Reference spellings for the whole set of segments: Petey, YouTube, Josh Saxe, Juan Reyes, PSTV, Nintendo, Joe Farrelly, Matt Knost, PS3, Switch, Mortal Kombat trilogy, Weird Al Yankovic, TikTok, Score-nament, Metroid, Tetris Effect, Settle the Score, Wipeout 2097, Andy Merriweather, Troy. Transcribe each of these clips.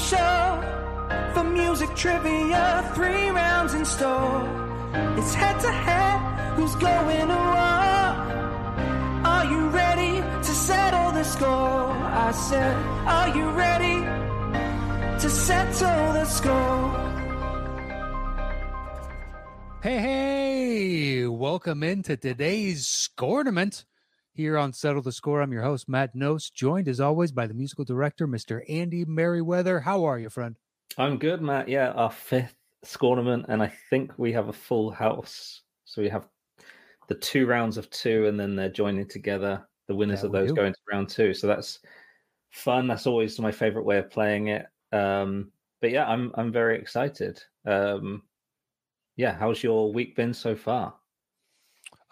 show. For music trivia, 3 rounds in store. It's head to head, who's going to war? Are you ready to settle the score? I said, are you ready to settle the score? Hey, welcome into today's Score-nament. Here on Settle the Score, I'm your host, Matt Knost, joined as always by the musical director, Mr. Andy Merriweather. How are you, friend? I'm good, Matt. Yeah, our 5th Score-nament, and I think we have a full house. So we have the 2 rounds of 2, and then they're joining together. The winners of those go into round 2. So that's fun. That's always my favorite way of playing it. But yeah, I'm very excited. Yeah, how's your week been so far?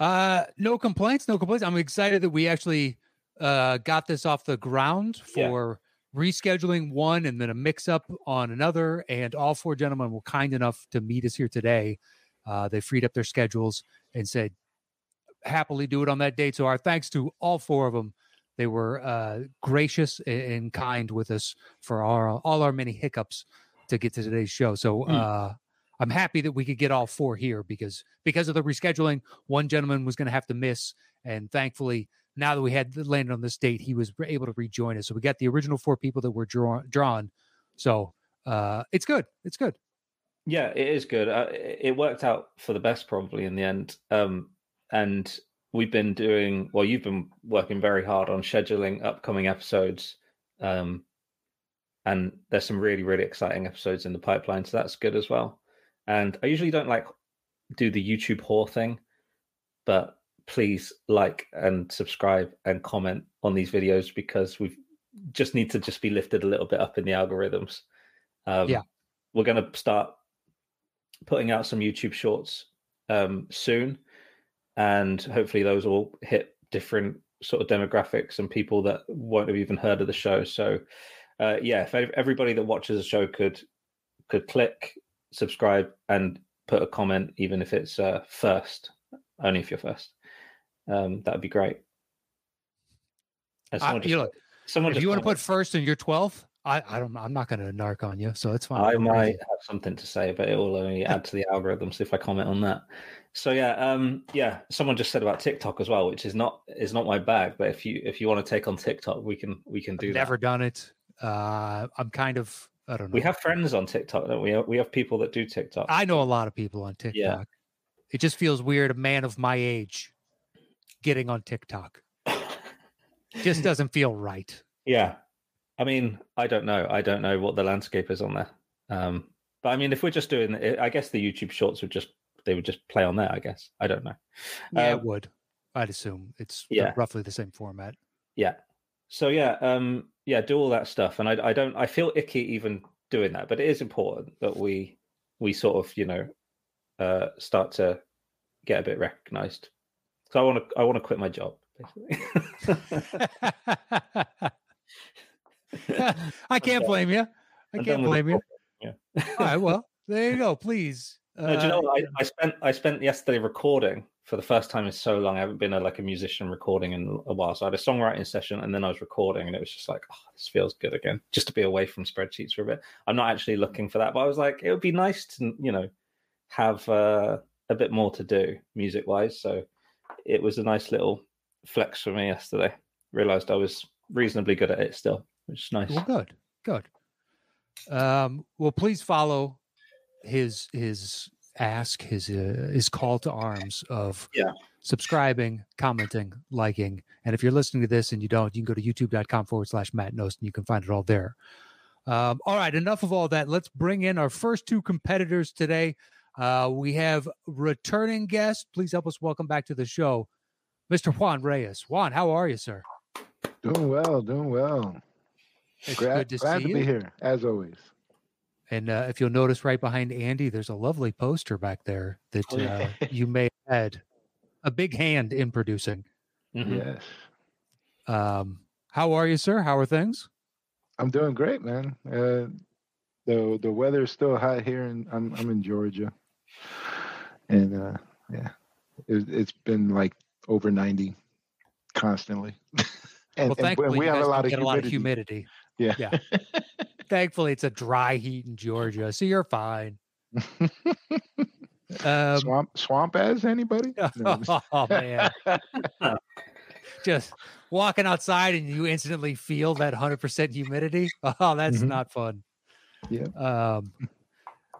No complaints. I'm excited that we actually got this off the ground for rescheduling one and then a mix-up on another, and all 4 gentlemen were kind enough to meet us here today. They freed up their schedules and said, happily do it on that date. So our thanks to all 4 of them. They were gracious and kind with us for all our many hiccups to get to today's show. So, I'm happy that we could get all 4 here because of the rescheduling, one gentleman was going to have to miss. And thankfully, now that we had landed on this date, he was able to rejoin us. So we got the original 4 people that were drawn. So it's good. It's good. Yeah, it is good. It worked out for the best probably in the end. And we've been you've been working very hard on scheduling upcoming episodes. And there's some really, really exciting episodes in the pipeline. So that's good as well. And I usually don't do the YouTube whore thing, but please like and subscribe and comment on these videos because we just need to be lifted a little bit up in the algorithms. We're going to start putting out some YouTube shorts soon, and hopefully those will hit different sort of demographics and people that won't have even heard of the show. So if everybody that watches the show could click, subscribe and put a comment, even if it's first, that'd be great. If you want to put first in your 12th, I'm not going to narc on you, so it's fine. I might have something to say, but it will only add to the algorithm. So if I comment on that, so someone just said about TikTok as well, which is not my bag. But if you want to take on TikTok, we can do that. Never done it. I'm kind of. I don't know. We have friends on TikTok, don't we? We have people that do TikTok. I know a lot of people on TikTok. Yeah. It just feels weird, a man of my age getting on TikTok. Just doesn't feel right. Yeah. I mean, I don't know what the landscape is on there. But I mean, if we're just doing it, I guess the YouTube shorts would just play on there, I guess. I don't know. Yeah, it would. I'd assume it's roughly the same format. Yeah. So do all that stuff, and I feel icky even doing that, but it is important that we sort of start to get a bit recognized. So I want to quit my job, basically. I can't blame you. Yeah. All right, well there you go. Please. Do you know what? I spent yesterday recording for the first time in so long. I haven't been a musician recording in a while. So I had a songwriting session and then I was recording, and it was just like, oh, this feels good again, just to be away from spreadsheets for a bit. I'm not actually looking for that, but I was like, it would be nice to, have a bit more to do music wise. So it was a nice little flex for me yesterday. Realized I was reasonably good at it still, which is nice. Well, good. Well, please follow his call to arms of subscribing, commenting, liking. And if you're listening to this and you don't, you can go to youtube.com/Matt Knost and you can find it all there. All right, enough of all that. Let's bring in our first 2 competitors today. We have returning guest. Please help us welcome back to the show, Mr. Juan Reyes. Juan, how are you, sir? Doing well. It's good to see you. Glad to be here, as always. And if you'll notice right behind Andy, there's a lovely poster back there that you may have had a big hand in producing. Mm-hmm. Yes. How are you, sir? How are things? I'm doing great, man. The weather is still hot here, and I'm in Georgia. And it's been over 90 constantly. And, well, thankfully, and we have a lot of humidity. Yeah. Thankfully, it's a dry heat in Georgia, so you're fine. Swamp ass, anybody? Oh, man. Just walking outside and you instantly feel that 100% humidity. Oh, that's not fun. Yeah.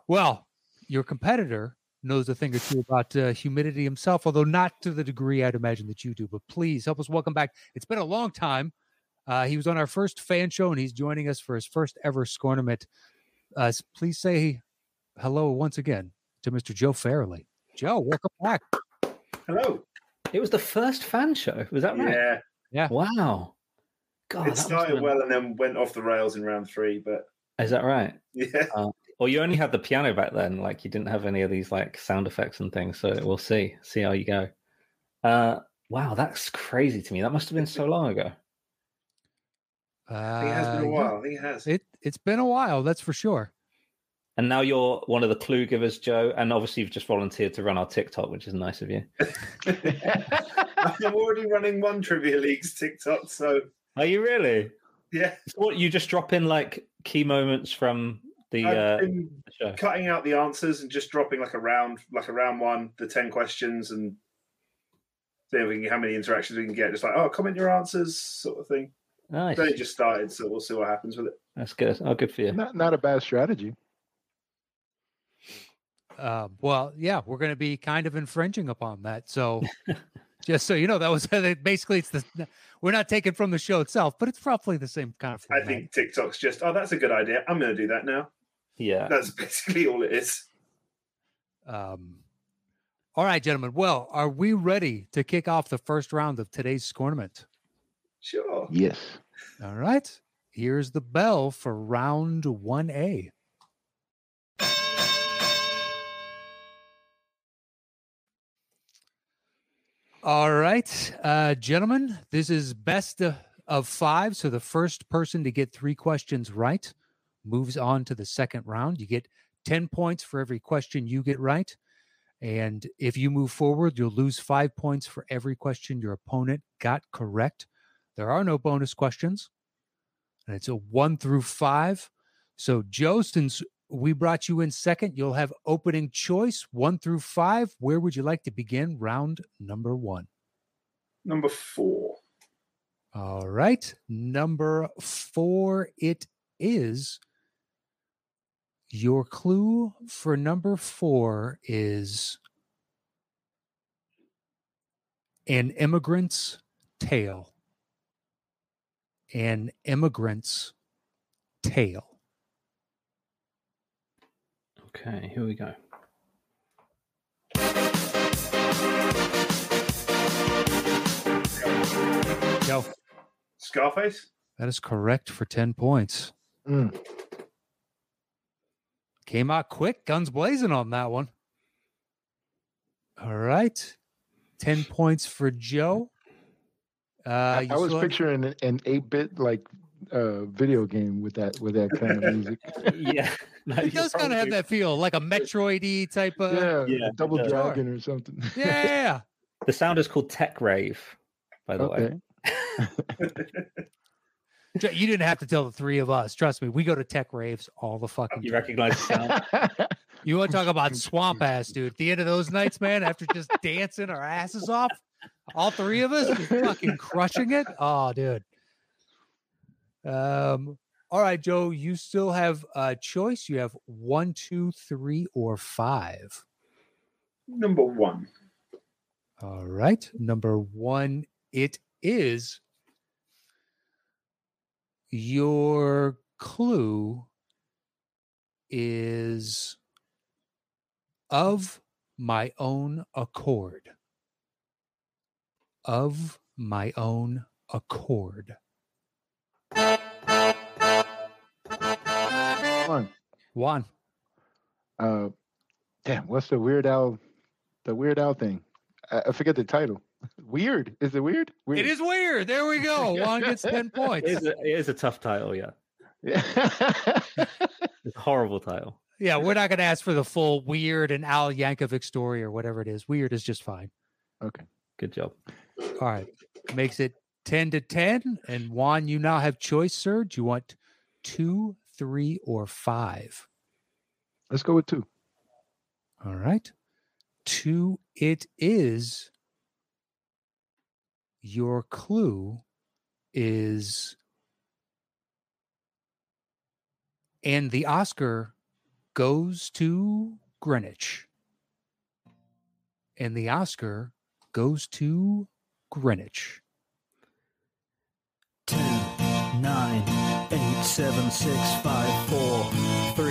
Well, your competitor knows a thing or two about humidity himself, although not to the degree I'd imagine that you do. But please help us welcome back. It's been a long time. He was on our first fan show, and he's joining us for his first ever Score-nament. Please say hello once again to Mr. Joe Farrelly. Joe, welcome back. Hello. It was the first fan show. Was that right? Yeah. Yeah. Wow. God, it started well and then went off the rails in round three. But is that right? Yeah. Well, you only had the piano back then. Like, you didn't have any of these like sound effects and things. So we'll see how you go. Wow, that's crazy to me. That must have been so long ago. I think it has been a while. Yeah. I think it has. It's been a while. That's for sure. And now you're one of the clue givers, Joe. And obviously you've just volunteered to run our TikTok, which is nice of you. I'm already running one Trivia League's TikTok. So are you really? Yeah. So what, you just drop in like key moments from the show? Cutting out the answers and just dropping like a round one, the 10 questions, and see if we can, how many interactions we can get. Just like, oh, comment your answers, sort of thing. Nice. So it just started, so we'll see what happens with it. That's good. Oh, good for you. Not a bad strategy. Well, yeah, we're going to be kind of infringing upon that. So just so you know, that was basically we're not taking from the show itself, but it's roughly the same kind of thing. I think TikTok's just, oh, that's a good idea. I'm going to do that now. Yeah. That's basically all it is. All right, gentlemen. Well, are we ready to kick off the first round of today's Score-nament? Sure. Yes. All right. Here's the bell for round 1A. All right, gentlemen, this is best of five. So the first person to get three questions right moves on to the second round. You get 10 points for every question you get right. And if you move forward, you'll lose 5 points for every question your opponent got correct. There are no bonus questions. And it's a 1 through 5. So, Joe, since we brought you in second, you'll have opening choice 1 through 5. Where would you like to begin round number 1? Number 4. All right. Number 4 it is. Your clue for number 4 is an immigrant's tale. An immigrant's tale. Okay, here we go. Go. Scarface? That is correct for 10 points. Mm. Came out quick, guns blazing on that one. All right. 10 points for Joe. I was picturing an 8-bit, like, video game with that kind of music. Yeah. It does kind of have that feel, like a Metroid-y type of... Yeah, Double Dragon or something. Yeah. The sound is called Tech Rave, by the way. You didn't have to tell the three of us. Trust me, we go to Tech Raves all the fucking time. You recognize the sound? You want to talk about swamp ass, dude. At the end of those nights, man, after just dancing our asses off, all three of us fucking crushing it. Oh, dude. All right, Joe, you still have a choice. You have 1, 2, 3, or 5. Number 1. All right. Number 1, it is. Your clue is of my own accord. Of my own accord. Juan. Damn, what's the Weird Al? The Weird Al thing. I forget the title. Weird. Is it weird? Weird. It is weird. There we go. Juan gets 10 points. It is a tough title, yeah. It's a horrible title. Yeah, we're not going to ask for the full Weird and Al Yankovic story or whatever it is. Weird is just fine. Okay. Good job. All right. Makes it 10 to 10. And Juan, you now have choice, sir. Do you want 2, three, or five? Let's go with two. All right. Two it is. Your clue is, and the Oscar goes to Greenwich. And the Oscar goes to Greenwich. 10, 9, 8, 7, 6, 5, 4, 3,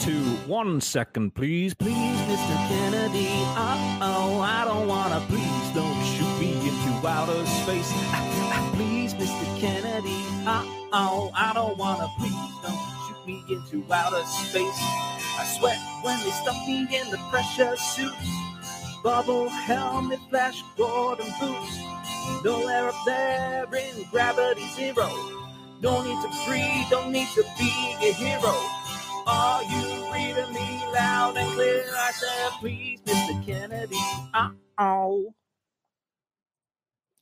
2, 1 second, please. Please, Mr. Kennedy. Uh-oh, I don't want to. Please don't shoot me into outer space. Please, Mr. Kennedy. Uh-oh, I don't want to. Please don't shoot me into outer space. I sweat when they stuff me in the pressure suits. Bubble helmet, Flash Gordon boots. No air up there in gravity zero. No need to breathe, don't need to be a hero. Are you reading me loud and clear? I said, please, Mr. Kennedy. Uh-oh.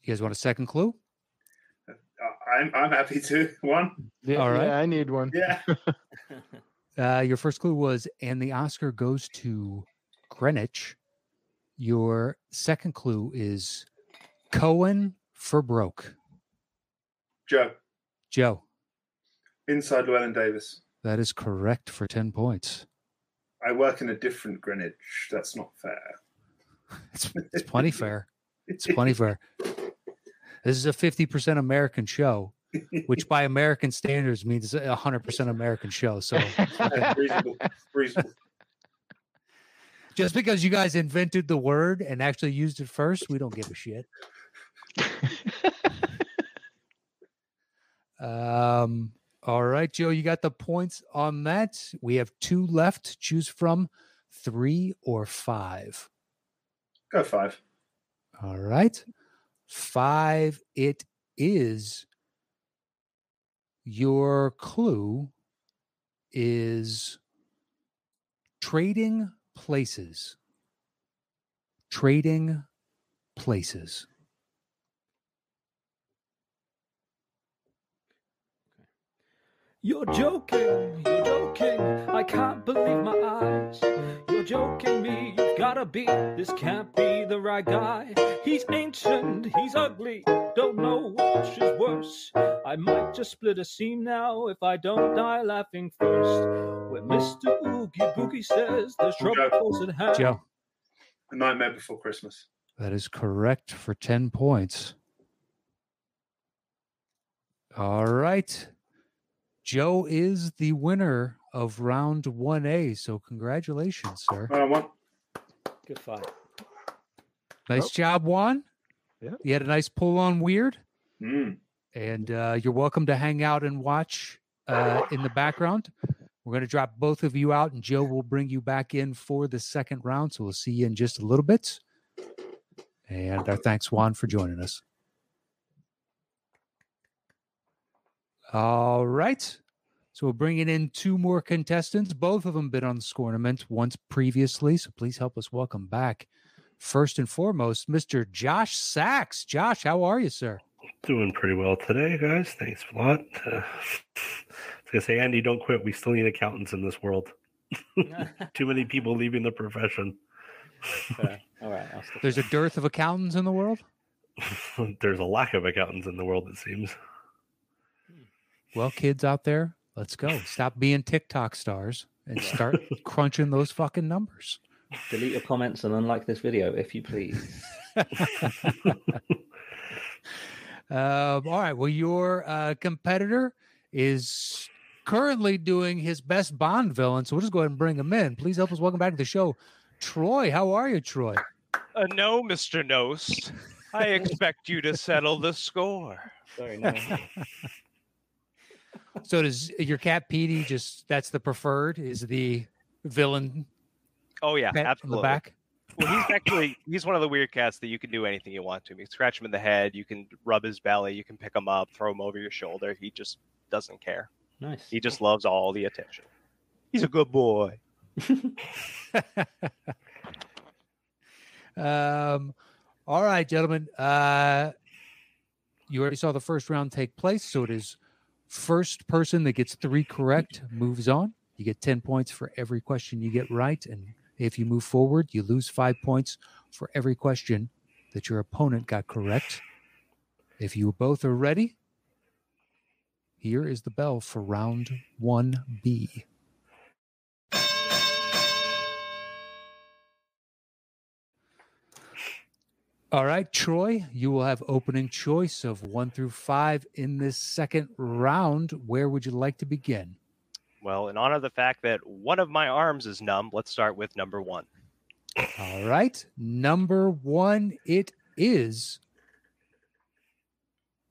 You guys want a second clue? I'm happy to. One? Yeah, all right. Yeah, I need one. Yeah. Your first clue was, and the Oscar goes to Greenwich. Your second clue is Cohen for broke. Joe. Inside Llewellyn Davis. That is correct for 10 points. I work in a different Greenwich. That's not fair. It's plenty fair. It's plenty fair. This is a 50% American show, which by American standards means 100% American show. So reasonable. Just because you guys invented the word and actually used it first, we don't give a shit. All right, Joe, you got the points on that. We have two left to choose from, three or five. Go five. All right. Five it is. Your clue is trading places. Trading places. You're joking, I can't believe my eyes. You're joking me, you've gotta be, this can't be the right guy. He's ancient, he's ugly, don't know which is worse. I might just split a seam now if I don't die laughing first. When Mr. Oogie Boogie says there's trouble close at hand. Joe. A Nightmare Before Christmas. That is correct for 10 points. All right. Joe is the winner of round 1A, so congratulations, sir. Juan. Good fight. Nice job, Juan. Yeah. You had a nice pull on Weird. Mm. And you're welcome to hang out and watch in the background. We're going to drop both of you out, and Joe will bring you back in for the second round, so we'll see you in just a little bit. And our thanks, Juan, for joining us. All right, so we're bringing in two more contestants. Both of them been on the Score-nament once previously, so please help us welcome back. First and foremost, Mr. Josh Saxe. Josh, how are you, sir? Doing pretty well today, guys. Thanks a lot. I was going to say, Andy, don't quit. We still need accountants in this world. Too many people leaving the profession. All right. There's a dearth of accountants in the world? There's a lack of accountants in the world, it seems. Well, kids out there, let's go. Stop being TikTok stars and start crunching those fucking numbers. Delete your comments and unlike this video, if you please. All right. Well, your competitor is currently doing his best Bond villain, so we'll just go ahead and bring him in. Please help us welcome back to the show, Troy. How are you, Troy? No, Mr. Knost. I expect you to settle the score. Sorry, no. So does your cat Petey that's the preferred is the villain? Oh yeah, absolutely. The back? Well, he's one of the weird cats that you can do anything you want to. You can scratch him in the head, you can rub his belly, you can pick him up, throw him over your shoulder. He just doesn't care. Nice. He just loves all the attention. He's a good boy. All right, gentlemen. You already saw the first round take place, so it is First person that gets 3 correct moves on. You get 10 points for every question you get right. And if you move forward, you lose 5 points for every question that your opponent got correct. If you both are ready, here is the bell for round 1B. All right, Troy, you will have opening choice of 1 through 5 in this second round. Where would you like to begin? Well, in honor of the fact that one of my arms is numb, let's start with number 1. All right, number 1, it is.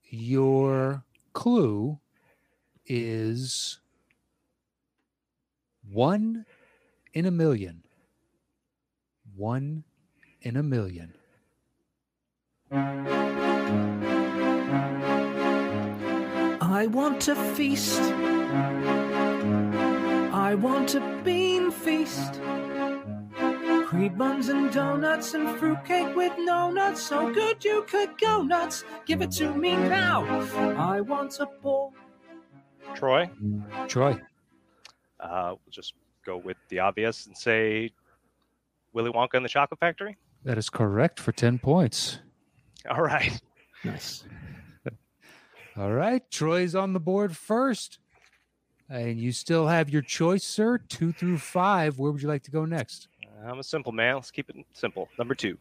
Your clue is 1 in a million. 1 in a million. I want a feast. I want a bean feast. Cream buns and donuts and fruitcake with no nuts. So good you could go nuts. Give it to me now. I want a ball. Troy? Troy. We'll just go with the obvious and say Willy Wonka and the Chocolate Factory. That is correct for 10 points. All right. Nice. All right. Troy's on the board first. And you still have your choice, sir. 2 through 5. Where would you like to go next? I'm a simple man. Let's keep it simple. Number 2.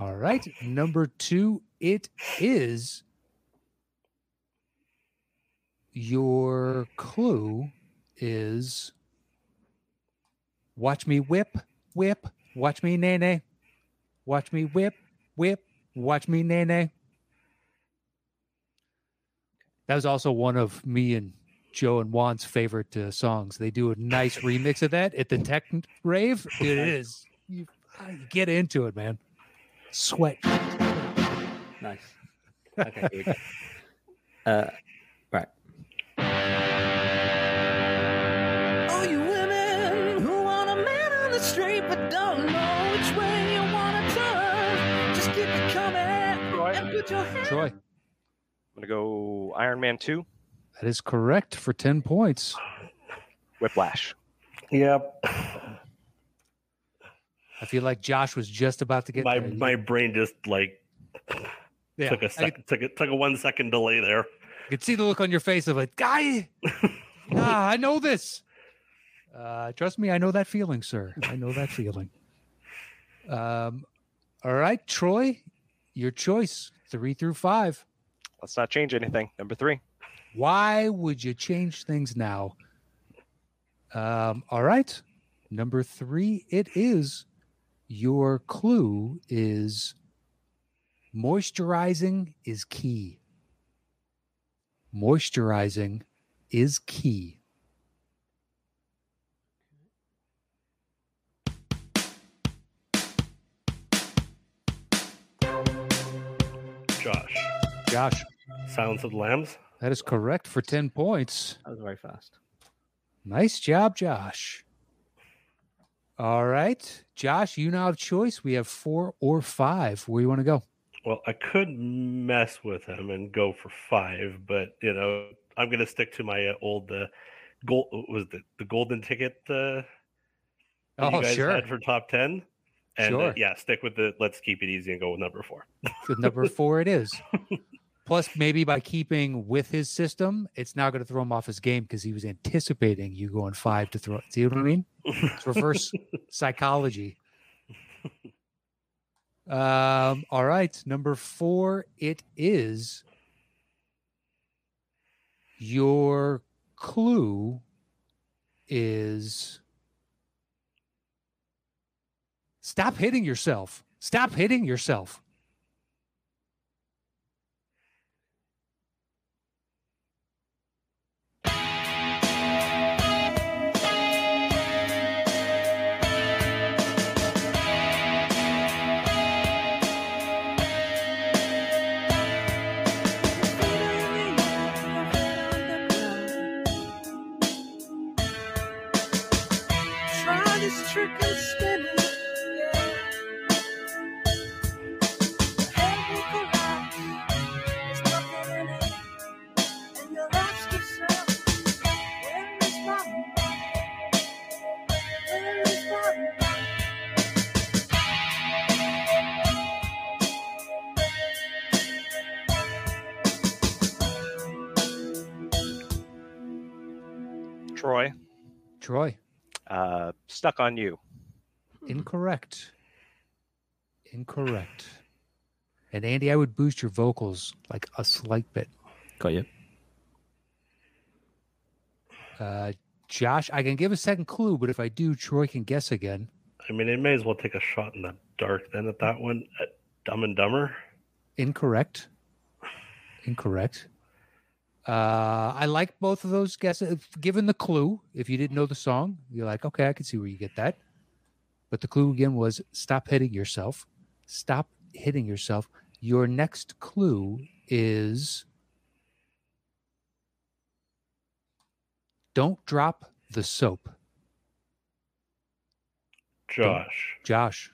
All right. Number 2, it is. Your clue is watch me whip, whip, watch me nay-nay. Watch me whip, whip. Watch me, Nene. That was also one of me and Joe and Juan's favorite songs. They do a nice remix of that at the tech rave. It is. You get into it, man. Sweat. Nice. Okay, here we go. Right. All you women who want a man on the street but don't know which way you want to turn. Troy. I'm going to go Iron Man 2. That is correct for 10 points. Whiplash. Yep. I feel like Josh was just about to get there. My brain just took a 1 second delay there. You could see the look on your face of like, guy, I know this. Trust me, I know that feeling, sir. I know that feeling. All right, Troy, your choice, 3 through 5. Let's not change anything. Number 3. Why would you change things now? All right, number 3, it is. Your clue is moisturizing is key. Moisturizing is key. Josh. Silence of the Lambs. That is correct for 10 points. That was very fast. Nice job, Josh. All right. Josh, you now have choice. We have 4 or 5. Where do you want to go? Well, I could mess with him and go for 5, but, you know, I'm going to stick to my old gold. Was it the golden ticket you guys had for top 10? And stick with the let's keep it easy and go with number 4. With number 4 it is. Plus, maybe by keeping with his system, it's now going to throw him off his game because he was anticipating you going 5 to throw. See what I mean? It's reverse psychology. All right. Number 4, it is. Your clue is... Stop hitting yourself. Stop hitting yourself. Try this trick and spin it. Troy. Stuck on You. Incorrect. And Andy, I would boost your vocals like a slight bit. Got you. Josh, I can give a second clue, but if I do, Troy can guess again. I mean, it may as well take a shot in the dark then at that one. Dumb and Dumber. Incorrect. I like both of those guesses. Given the clue, if you didn't know the song, you're like, okay, I can see where you get that. But the clue again was stop hitting yourself. Stop hitting yourself. Your next clue is don't drop the soap. Josh.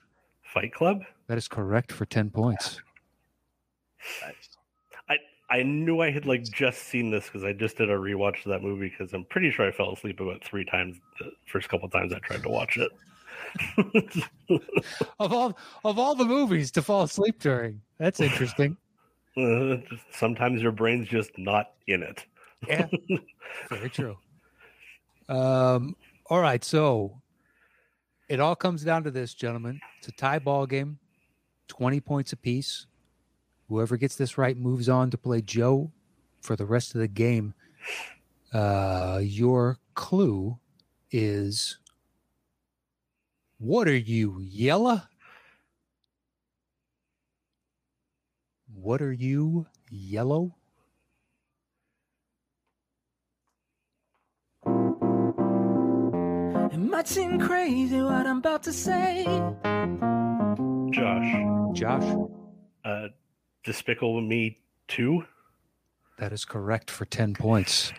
Fight Club? That is correct for 10 points. I knew I had just seen this because I just did a rewatch of that movie because I'm pretty sure I fell asleep about 3 times the first couple times I tried to watch it. of all the movies to fall asleep during. That's interesting. Sometimes your brain's just not in it. Yeah. Very true. All right, so it all comes down to this, gentlemen. It's a tie ball game, 20 points apiece. Whoever gets this right moves on to play Joe for the rest of the game. Your clue is, what are you, yella? What are you, yellow? It might seem crazy what I'm about to say. Josh. Despicable Me 2. That is correct for 10 points.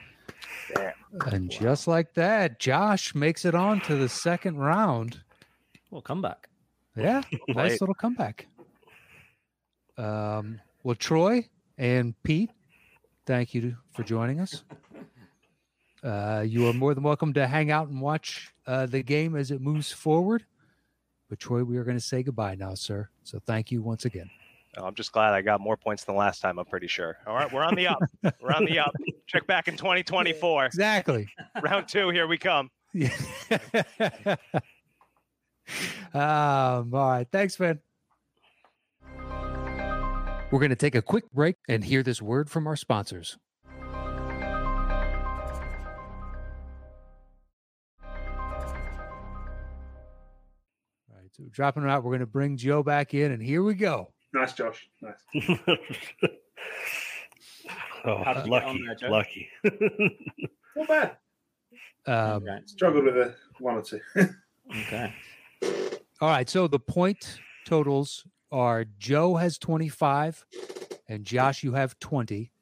Damn. And just like that, Josh makes it on to the second round. Well, comeback. Yeah, nice little comeback. Well, Troy and Pete, thank you for joining us. You are more than welcome to hang out and watch the game as it moves forward. But Troy, we are going to say goodbye now, sir. So thank you once again. I'm just glad I got more points than last time, I'm pretty sure. All right, we're on the up. Check back in 2024. Exactly. Round 2, here we come. Yeah. All right, thanks, man. We're going to take a quick break and hear this word from our sponsors. All right, so dropping it out, we're going to bring Joe back in, and here we go. Nice, Josh. Nice. Lucky. Not bad. Struggled with a one or two. Okay. All right. So the point totals are Joe has 25 and Josh, you have 20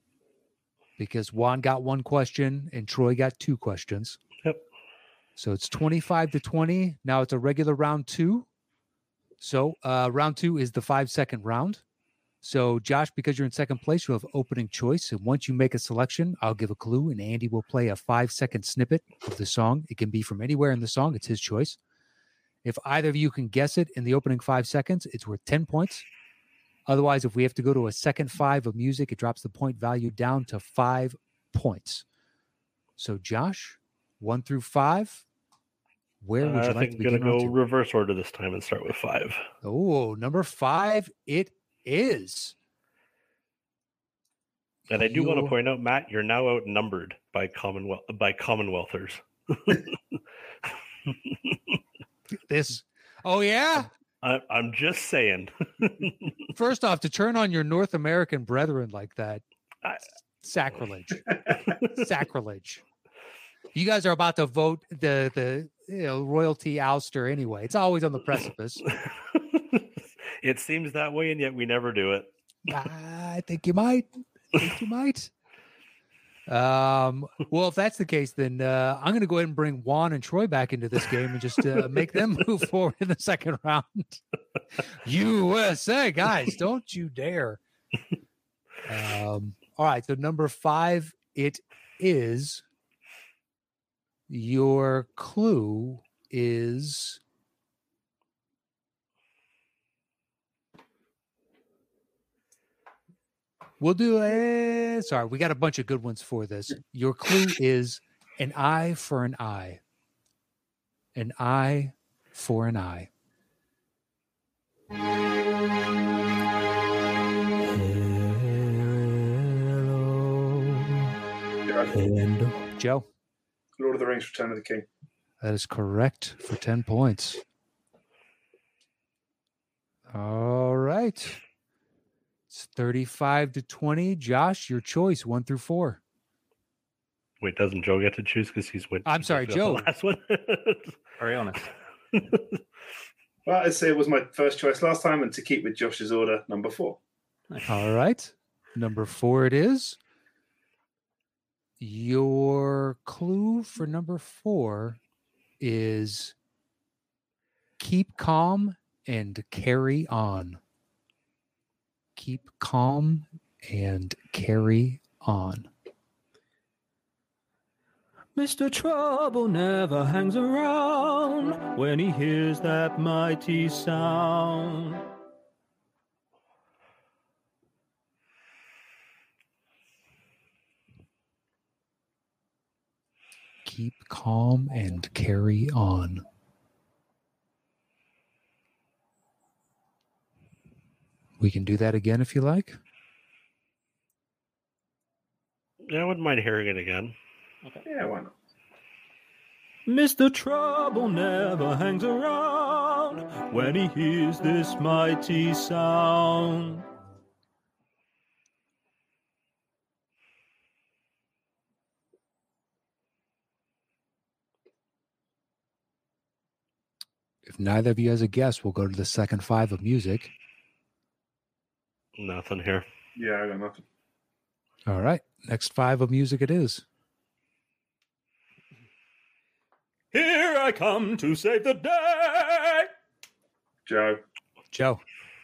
because Juan got one question and Troy got 2 questions. Yep. So it's 25-20. Now it's a regular round 2. So round 2 is the 5-second round. So Josh, because you're in second place, you have opening choice. And once you make a selection, I'll give a clue and Andy will play a 5-second snippet of the song. It can be from anywhere in the song. It's his choice. If either of you can guess it in the opening 5 seconds, it's worth 10 points. Otherwise, if we have to go to a second 5 of music, it drops the point value down to 5 points. So Josh, 1 through 5. Where would you like to begin? I'm going to go reverse order this time and start with 5. Oh, number 5, it is. And I do want to point out, Matt, you're now outnumbered by Commonwealthers. This. Oh, yeah? I'm just saying. First off, to turn on your North American brethren like that, sacrilege. Sacrilege. You guys are about to vote the royalty ouster anyway. It's always on the precipice. It seems that way, and yet we never do it. I think you might. Well, if that's the case, then I'm going to go ahead and bring Juan and Troy back into this game and just make them move forward in the second round. USA, guys, don't you dare. All right, so number 5, it is... Your clue is we got a bunch of good ones for this. Your clue is An eye for an eye. An eye for an eye. Hello. Joe. Lord of the Rings, Return of the King. That is correct for 10 points. All right. It's 35-20. Josh, your choice, 1 through 4. Wait, doesn't Joe get to choose because he's with? I'm sorry, Joe. Last one. Very honest. Well, I'd say it was my first choice last time, and to keep with Josh's order, number 4. Nice. All right. Number 4 it is. Your clue for number 4 is keep calm and carry on. Keep calm and carry on. Mr. Trouble never hangs around when he hears that mighty sound. Keep calm and carry on. We can do that again if you like. Yeah, I wouldn't mind hearing it again. Okay. Yeah, why not? Mr. Trouble never hangs around when he hears this mighty sound. If neither of you has a guess, we'll go to the second 5 of music. Nothing here. Yeah, I got nothing. All right. Next 5 of music it is. Here I come to save the day. Joe. Joe.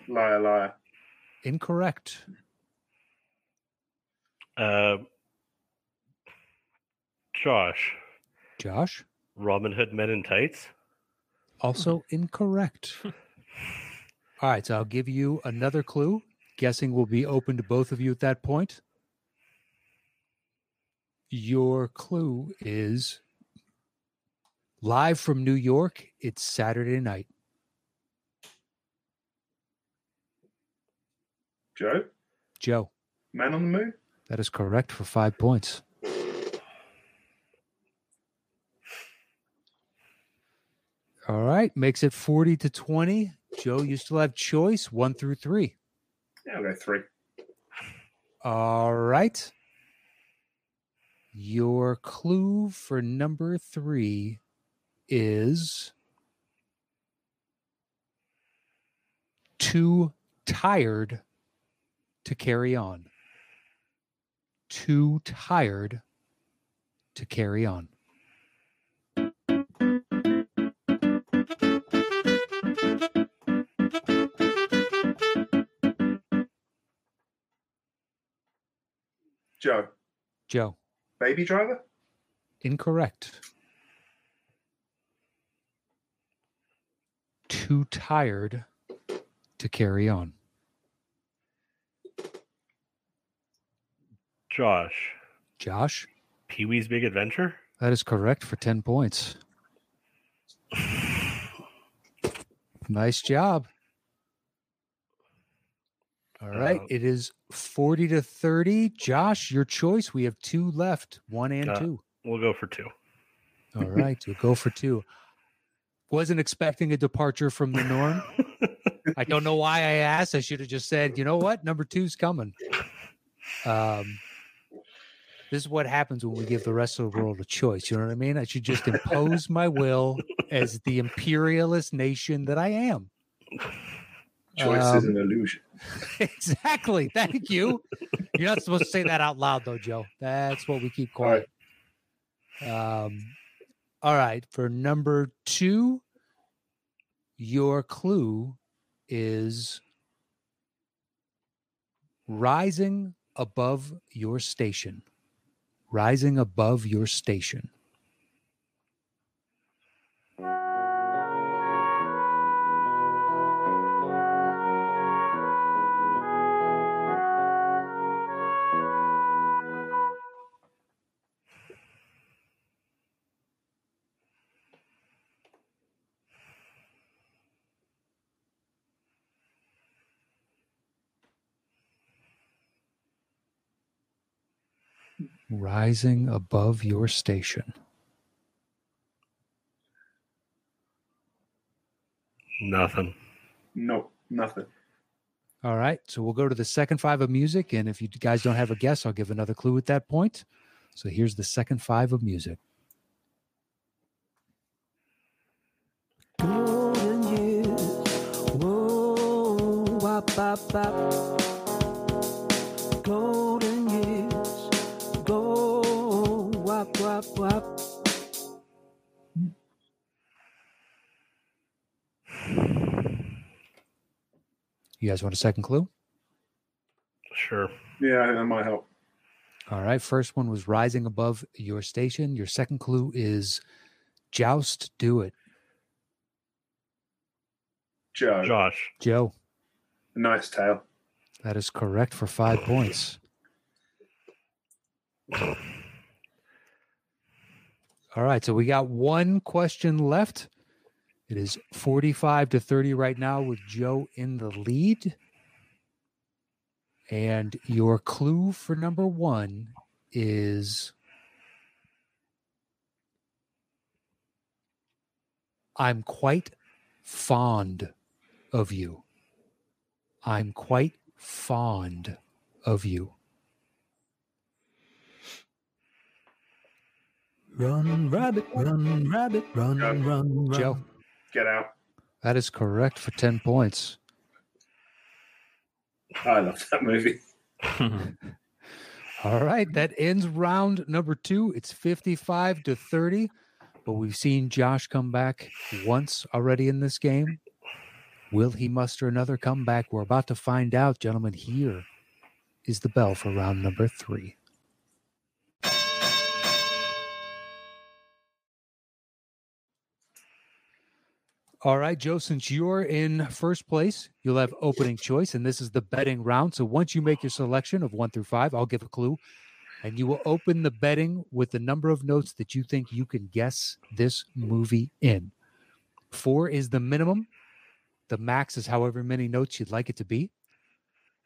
Liar, liar. Incorrect. Josh. Josh. Robin Hood Men in Tights. Also incorrect. All right, so I'll give you another clue. Guessing will be open to both of you at that point. Your clue is... live from New York, it's Saturday night. Joe? Joe. Man on the Moon? That is correct for 5 points. All right, makes it 40-20. Joe, you still have choice 1 through 3. Yeah, I'll go 3. All right. Your clue for number 3 is too tired to carry on. Too tired to carry on. Joe. Joe. Baby Driver? Incorrect. Too tired to carry on. Josh. Josh? Pee-wee's Big Adventure? That is correct for 10 points. Nice job. All right. It is 40-30. Josh, your choice. We have 2 left. 1 and 2. We'll go for 2. All right. We'll go for 2. Wasn't expecting a departure from the norm. I don't know why I asked. I should have just said, you know what? Number 2's coming. This is what happens when we give the rest of the world a choice. You know what I mean? I should just impose my will as the imperialist nation that I am. Choice is an illusion. Exactly. Thank you. You're not supposed to say that out loud, though, Joe. That's what we keep quiet. All right, for number 2, your clue is rising above your station. Rising above your station. rising above your station. Nothing. No, nothing. All right, so we'll go to the second five of music, and if you guys don't have a guess, I'll give another clue at that point. So here's the second five of music. Golden years, go wop wop wop. You guys want a second clue? Sure. Yeah, that might help. All right. First one was rising above your station. Your second clue is joust, do it. Joe. Josh. Joe. Nice tail. That is correct for 5 points. All right. So we got one question left. It is 45-30 right now with Joe in the lead. And your clue for number one is I'm quite fond of you. I'm quite fond of you. Run, rabbit, run, rabbit, run, run, run, run. Joe. Get out. That is correct for 10 points. I love that movie. All right. That ends round number two. It's 55-30, but we've seen Josh come back once already in this game. Will he muster another comeback? We're about to find out, gentlemen. Here is the bell for round number three. All right, Joe, since you're in first place, you'll have opening choice, and this is the betting round. So once you make your selection of 1 through 5, I'll give a clue, and you will open the betting with the number of notes that you think you can guess this movie in. 4 is the minimum. The max is however many notes you'd like it to be.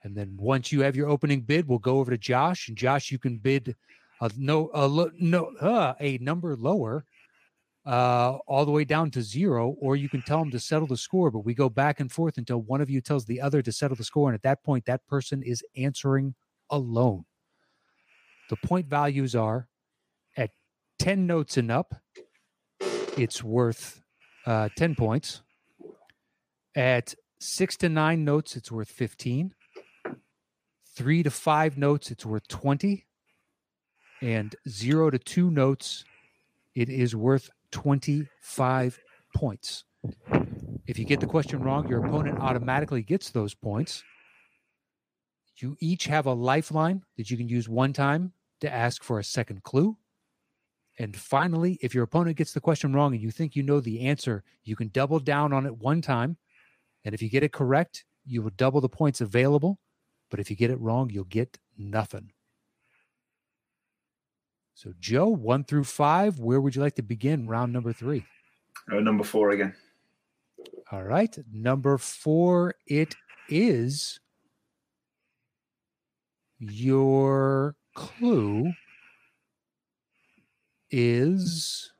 And then once you have your opening bid, we'll go over to Josh. And Josh, you can bid a number lower, all the way down to 0, or you can tell them to settle the score, but we go back and forth until one of you tells the other to settle the score, and at that point, that person is answering alone. The point values are at 10 notes and up, it's worth 10 points. At 6 to 9 notes, it's worth 15. 3 to 5 notes, it's worth 20. And 0 to 2 notes, it is worth 25 points. If you get the question wrong, your opponent automatically gets those points. You each have a lifeline that you can use one time to ask for a second clue. And finally, if your opponent gets the question wrong and you think you know the answer, you can double down on it one time. And if you get it correct, you will double the points available. But if you get it wrong, you'll get nothing. So, Joe, 1 through 5, where would you like to begin round number 3? Number 4 again. All right. Number 4, it is. Your clue is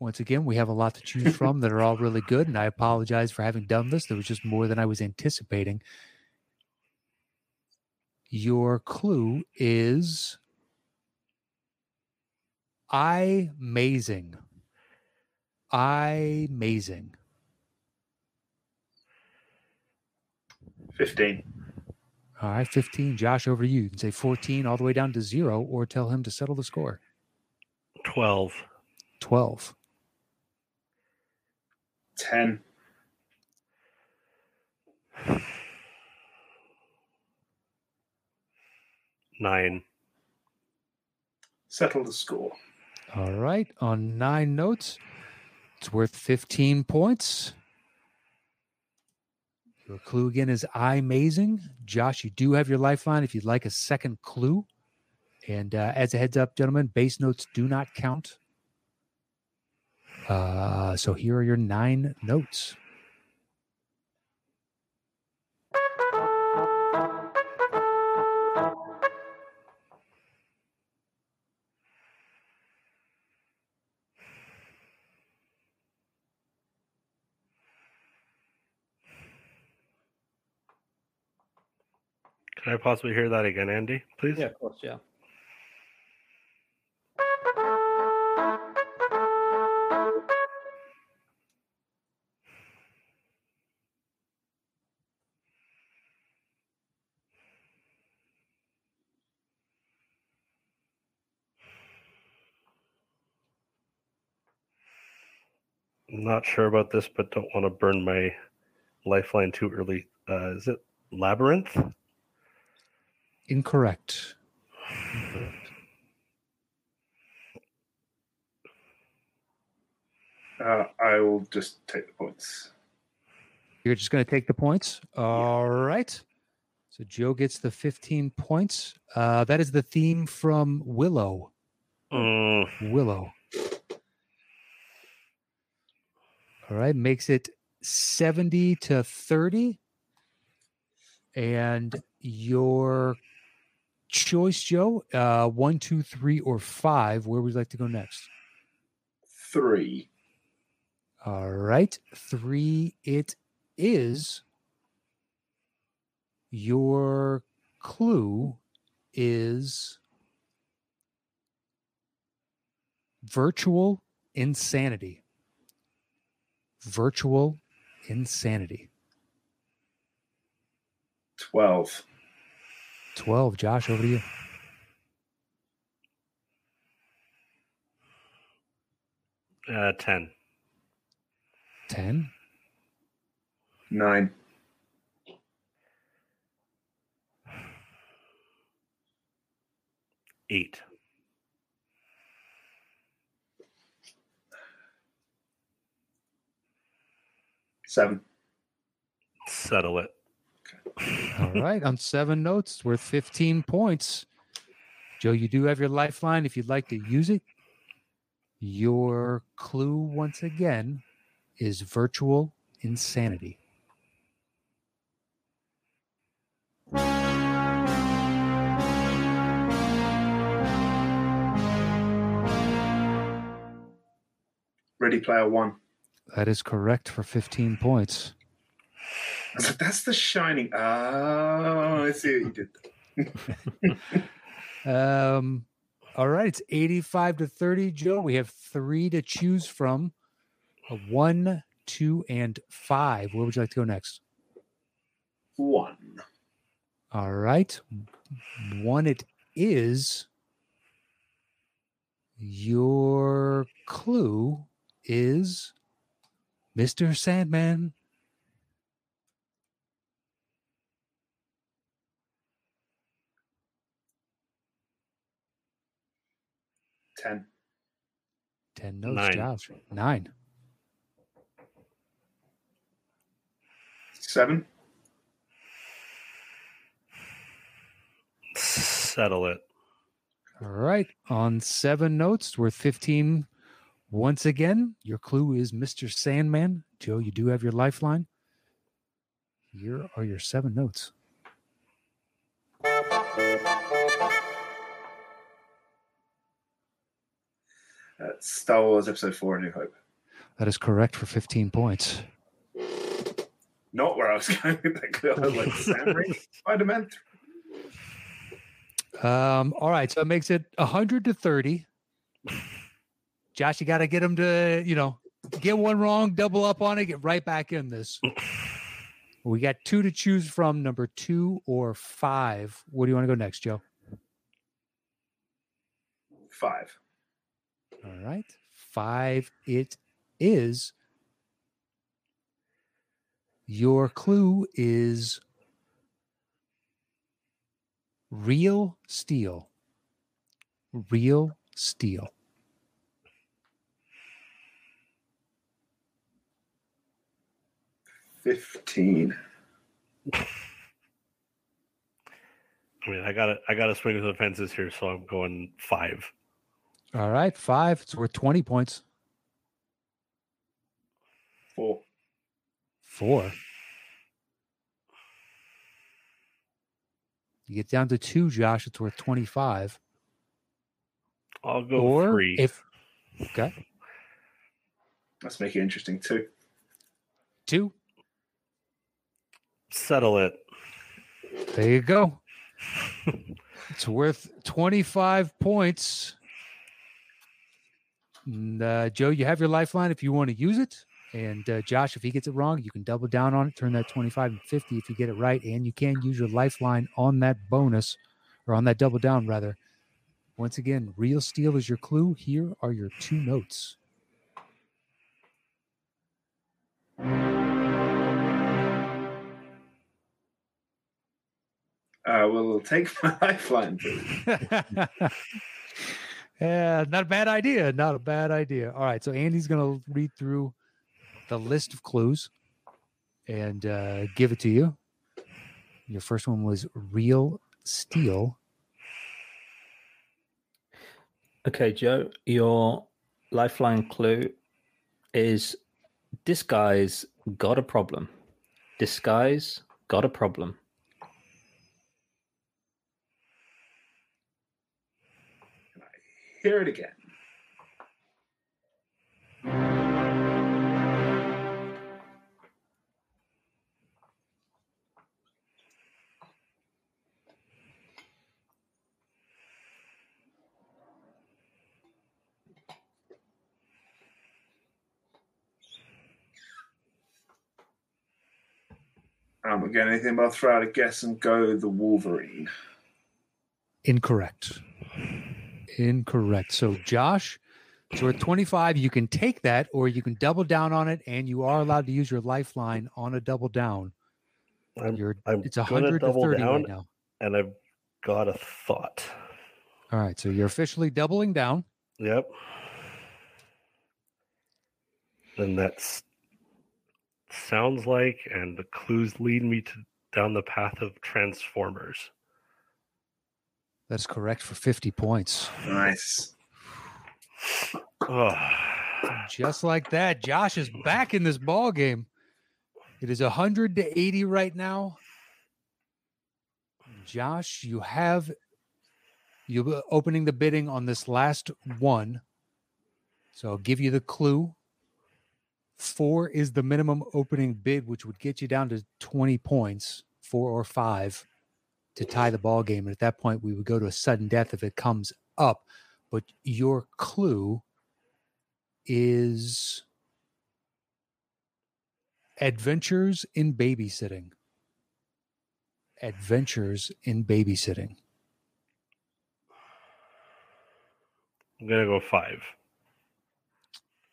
once again, we have a lot to choose from that are all really good, and I apologize for having done this. There was just more than I was anticipating. Your clue is I-mazing. I-mazing. 15. All right, 15. Josh, over to you. You can say 14 all the way down to 0, or tell him to settle the score. 12. 12. 10. Nine. Settle the score. All right. On 9 notes, it's worth 15 points. Your clue again is I-mazing. Josh, you do have your lifeline if you'd like a second clue. And as a heads up, gentlemen, base notes do not count. So here are your 9 notes. Can I possibly hear that again, Andy, please? Yeah, of course, yeah. I'm not sure about this, but don't want to burn my lifeline too early. Is it Labyrinth? Incorrect. I will just take the points. You're just going to take the points? All right. So Joe gets the 15 points. That is the theme from Willow. Willow. All right, makes it 70 to 30. And your choice, Joe, 1, 2, 3, or 5. Where would you like to go next? 3. All right, 3 it is. Your clue is virtual insanity. Virtual insanity. 12. 12. Josh, over to you. Ten. 10. 9. 8. 7. Settle it. Okay. All right. On 7 notes, worth 15 points. Joe, you do have your lifeline if you'd like to use it. Your clue, once again, is virtual insanity. Ready Player One. That is correct for 15 points. I was like, that's The Shining. Oh, I see what you did. All right, it's 85 to 30, Joe. We have 3 to choose from. 1, 2, and 5. Where would you like to go next? 1. All right. 1 it is. Your clue is Mr. Sandman. Ten. 10 notes. 9. Jobs. 9. 7. Settle it. All right. On 7 notes, worth 15. Once again, your clue is Mr. Sandman. Joe, you do have your lifeline. Here are your 7 notes. Star Wars Episode 4, A New Hope. That is correct for 15 points. Not where I was going with that clue. I was like, Sandman, Spider-Man. All right, so it makes it 100 to 30. Josh, you got to get him to, get one wrong, double up on it, get right back in this. We got 2 to choose from, number 2 or 5. Where do you want to go next, Joe? 5. All right. 5 it is. Your clue is real steel. Real steel. 15. I mean, I gotta swing with the fences here, so I'm going 5. All right, 5. It's worth 20 points. 4. 4. You get down to 2, Josh. It's worth 25. I'll go 3. Okay. Let's make it interesting. 2. 2. Settle it. There you go. It's worth 25 points. And, Joe, you have your lifeline if you want to use it. And Josh, if he gets it wrong, you can double down on it, turn that 25 and 50 if you get it right. And you can use your lifeline on that bonus, or on that double down, rather. Once again, real steel is your clue. Here are your two notes. I will take my lifeline, please. Yeah, not a bad idea. Not a bad idea. All right, so Andy's going to read through the list of clues and give it to you. Your first one was real steel. Okay, Joe, your lifeline clue is this guy's got a problem. This guy's got a problem. Hear it again. Again, anything but I'll throw out a guess and go the Wolverine. Incorrect. Incorrect. So, Josh, so at 25, you can take that or you can double down on it, and you are allowed to use your lifeline on a double down. It's 130 right now. And I've got a thought. All right. So, you're officially doubling down. Yep. Then that's sounds like, and the clues lead me to down the path of Transformers. That's correct for 50 points. Nice. Just like that, Josh is back in this ball game. It is 100 to 80 right now. Josh, you're opening the bidding on this last one. So I'll give you the clue. 4 is the minimum opening bid, which would get you down to 20 points, 4 or 5, to tie the ball game. And at that point, we would go to a sudden death if it comes up. But your clue is Adventures in Babysitting. Adventures in Babysitting. I'm going to go 5.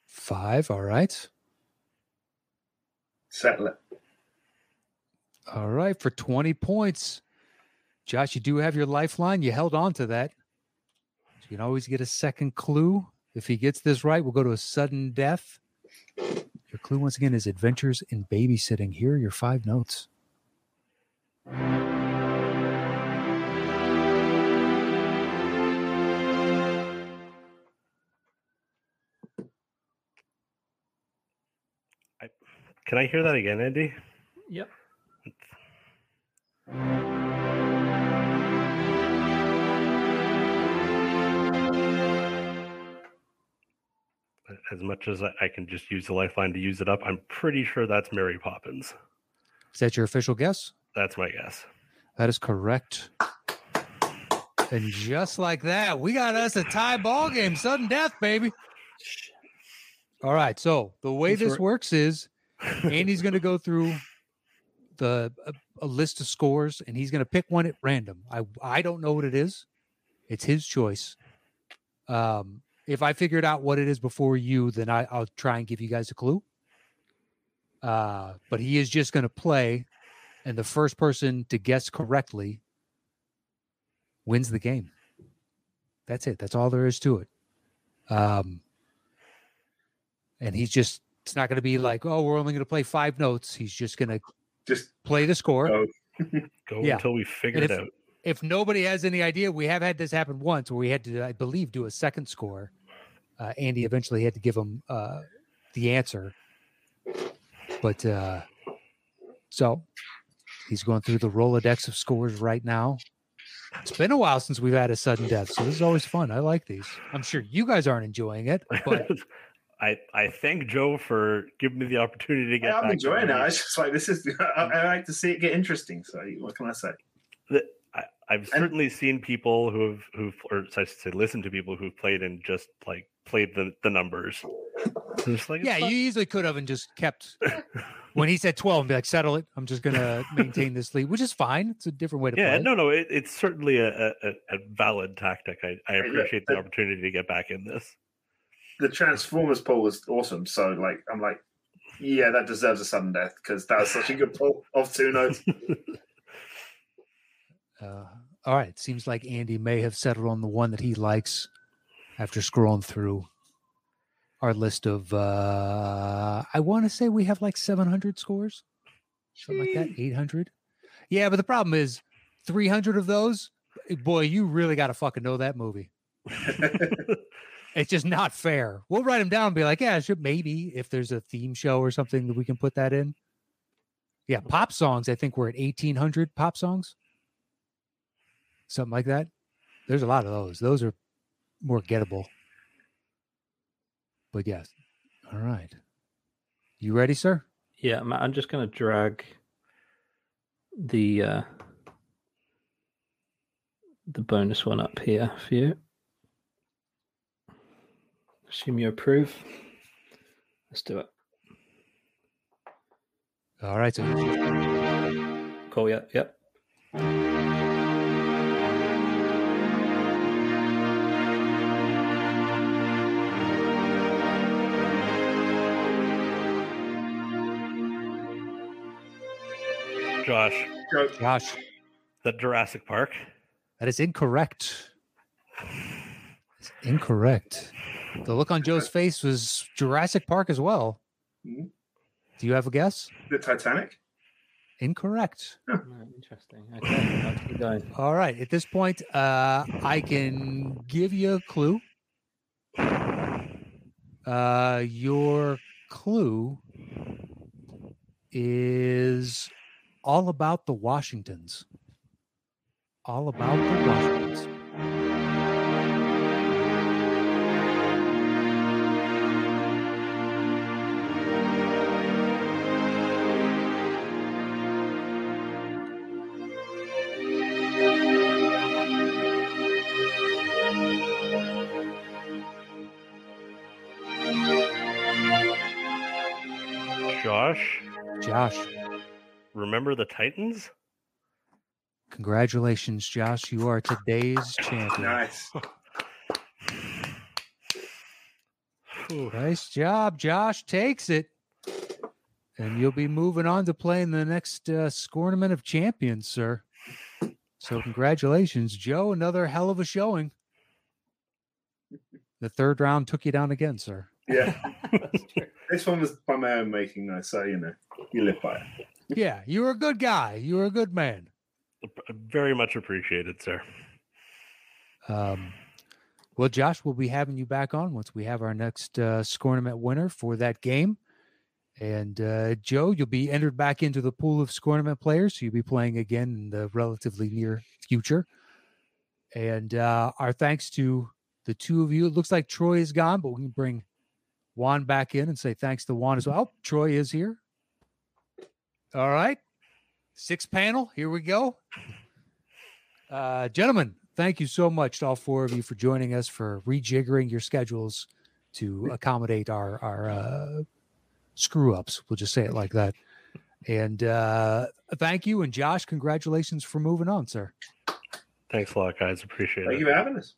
5, all right. Settle it. All right, for 20 points. Josh, you do have your lifeline. You held on to that. You can always get a second clue. If he gets this right, we'll go to a sudden death. Your clue, once again, is Adventures in Babysitting. Here are your 5 notes. Can I hear that again, Andy? Yep. As much as I can just use the lifeline to use it up, I'm pretty sure that's Mary Poppins. Is that your official guess? That's my guess. That is correct. And just like that, we got us a tie ball game. Sudden death, baby. All right, so the way this works is Andy's going to go through a list of scores, and he's going to pick one at random. I don't know what it is. It's his choice. If I figured out what it is before you, then I'll try and give you guys a clue. But he is just going to play, and the first person to guess correctly wins the game. That's it. That's all there is to it. And he's just... It's not going to be like, oh, we're only going to play 5 notes. He's just going to just play the score. Go yeah. Until we figure it out. If nobody has any idea, we have had this happen once where we had to, I believe, do a second score. Andy eventually had to give him the answer. But so he's going through the Rolodex of scores right now. It's been a while since we've had a sudden death, so this is always fun. I like these. I'm sure you guys aren't enjoying it, but... I thank Joe for giving me the opportunity to get back. I'm enjoying it. I just like this is. I like to see it get interesting. So what can I say? I've certainly seen people who've listened to people who've played and just like played the numbers. Just like, yeah, you easily could have and just kept when he said 12 and be like, settle it. I'm just gonna maintain this lead, which is fine. It's a different way to play. Yeah, no, it's certainly a valid tactic. I appreciate the opportunity to get back in this. The Transformers poll was awesome. So like, I'm like, yeah, that deserves a sudden death because that was such a good poll of two notes. All right. Seems like Andy may have settled on the one that he likes after scrolling through our list of, I want to say we have like 700 scores, something like that, 800. Yeah, but the problem is 300 of those, boy, you really got to fucking know that movie. It's just not fair. We'll write them down and be like, yeah, maybe if there's a theme show or something that we can put that in. Yeah, pop songs, I think we're at 1,800 pop songs. Something like that. There's a lot of those. Those are more gettable. But yes. All right. You ready, sir? Yeah, I'm just going to drag the bonus one up here for you. Assume you approve. Let's do it. All right. So cool. Yeah. Yep. Josh. The Jurassic Park. That is incorrect. It's incorrect. The look on Joe's face was Jurassic Park as well. Mm-hmm. Do you have a guess? The Titanic? Incorrect. Huh. Oh, interesting. Okay, I'll keep going. All right. At this point, I can give you a clue. Your clue is all about the Washingtons. All about the Washingtons. Josh. Remember the Titans? Congratulations, Josh. You are today's champion. Nice. Nice job. Josh takes it. And you'll be moving on to playing the next Score-nament of Champions, sir. So congratulations, Joe. Another hell of a showing. The third round took you down again, sir. Yeah. That's true. This one was by my own making, though, so, you know, you live by it. Yeah, you were a good guy. You were a good man. Very much appreciated, sir. Well, Josh, we'll be having you back on once we have our next Score-nament winner for that game. And, Joe, you'll be entered back into the pool of Score-nament players, so you'll be playing again in the relatively near future. And our thanks to the two of you. It looks like Troy is gone, but we can bring Juan back in and say thanks to Juan as well. Oh, Troy is here. All right. Sixth panel. Here we go. Gentlemen, thank you so much to all four of you for joining us, for rejiggering your schedules to accommodate our screw-ups. We'll just say it like that. And thank you. And Josh, congratulations for moving on, sir. Thanks a lot, guys. Appreciate it. Thank you for having us.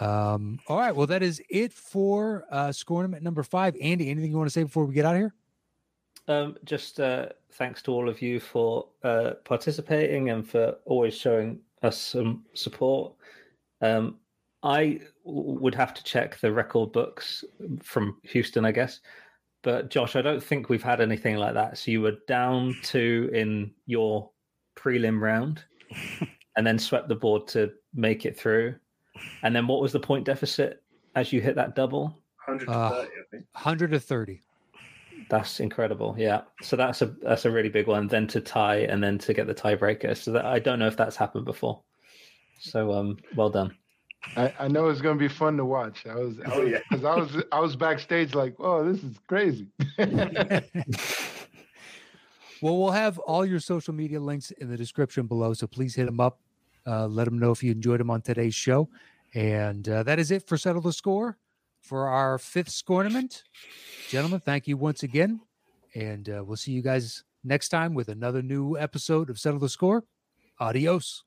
All right. Well, that is it for Score-nament number 5. Andy, anything you want to say before we get out of here? Just thanks to all of you for participating and for always showing us some support. I would have to check the record books from Houston, I guess. But Josh, I don't think we've had anything like that. So you were down 2 in your prelim round and then swept the board to make it through. And then what was the point deficit as you hit that double? 130, I think. 130. That's incredible. Yeah. So that's a really big one. Then to tie and then to get the tiebreaker. So that, I don't know if that's happened before. So well done. I know it's going to be fun to watch. I was backstage like, oh, this is crazy. Well, we'll have all your social media links in the description below, so please hit them up. Let them know if you enjoyed them on today's show. And that is it for Settle the Score for our 5th Score-nament. Gentlemen, thank you once again. And we'll see you guys next time with another new episode of Settle the Score. Adios.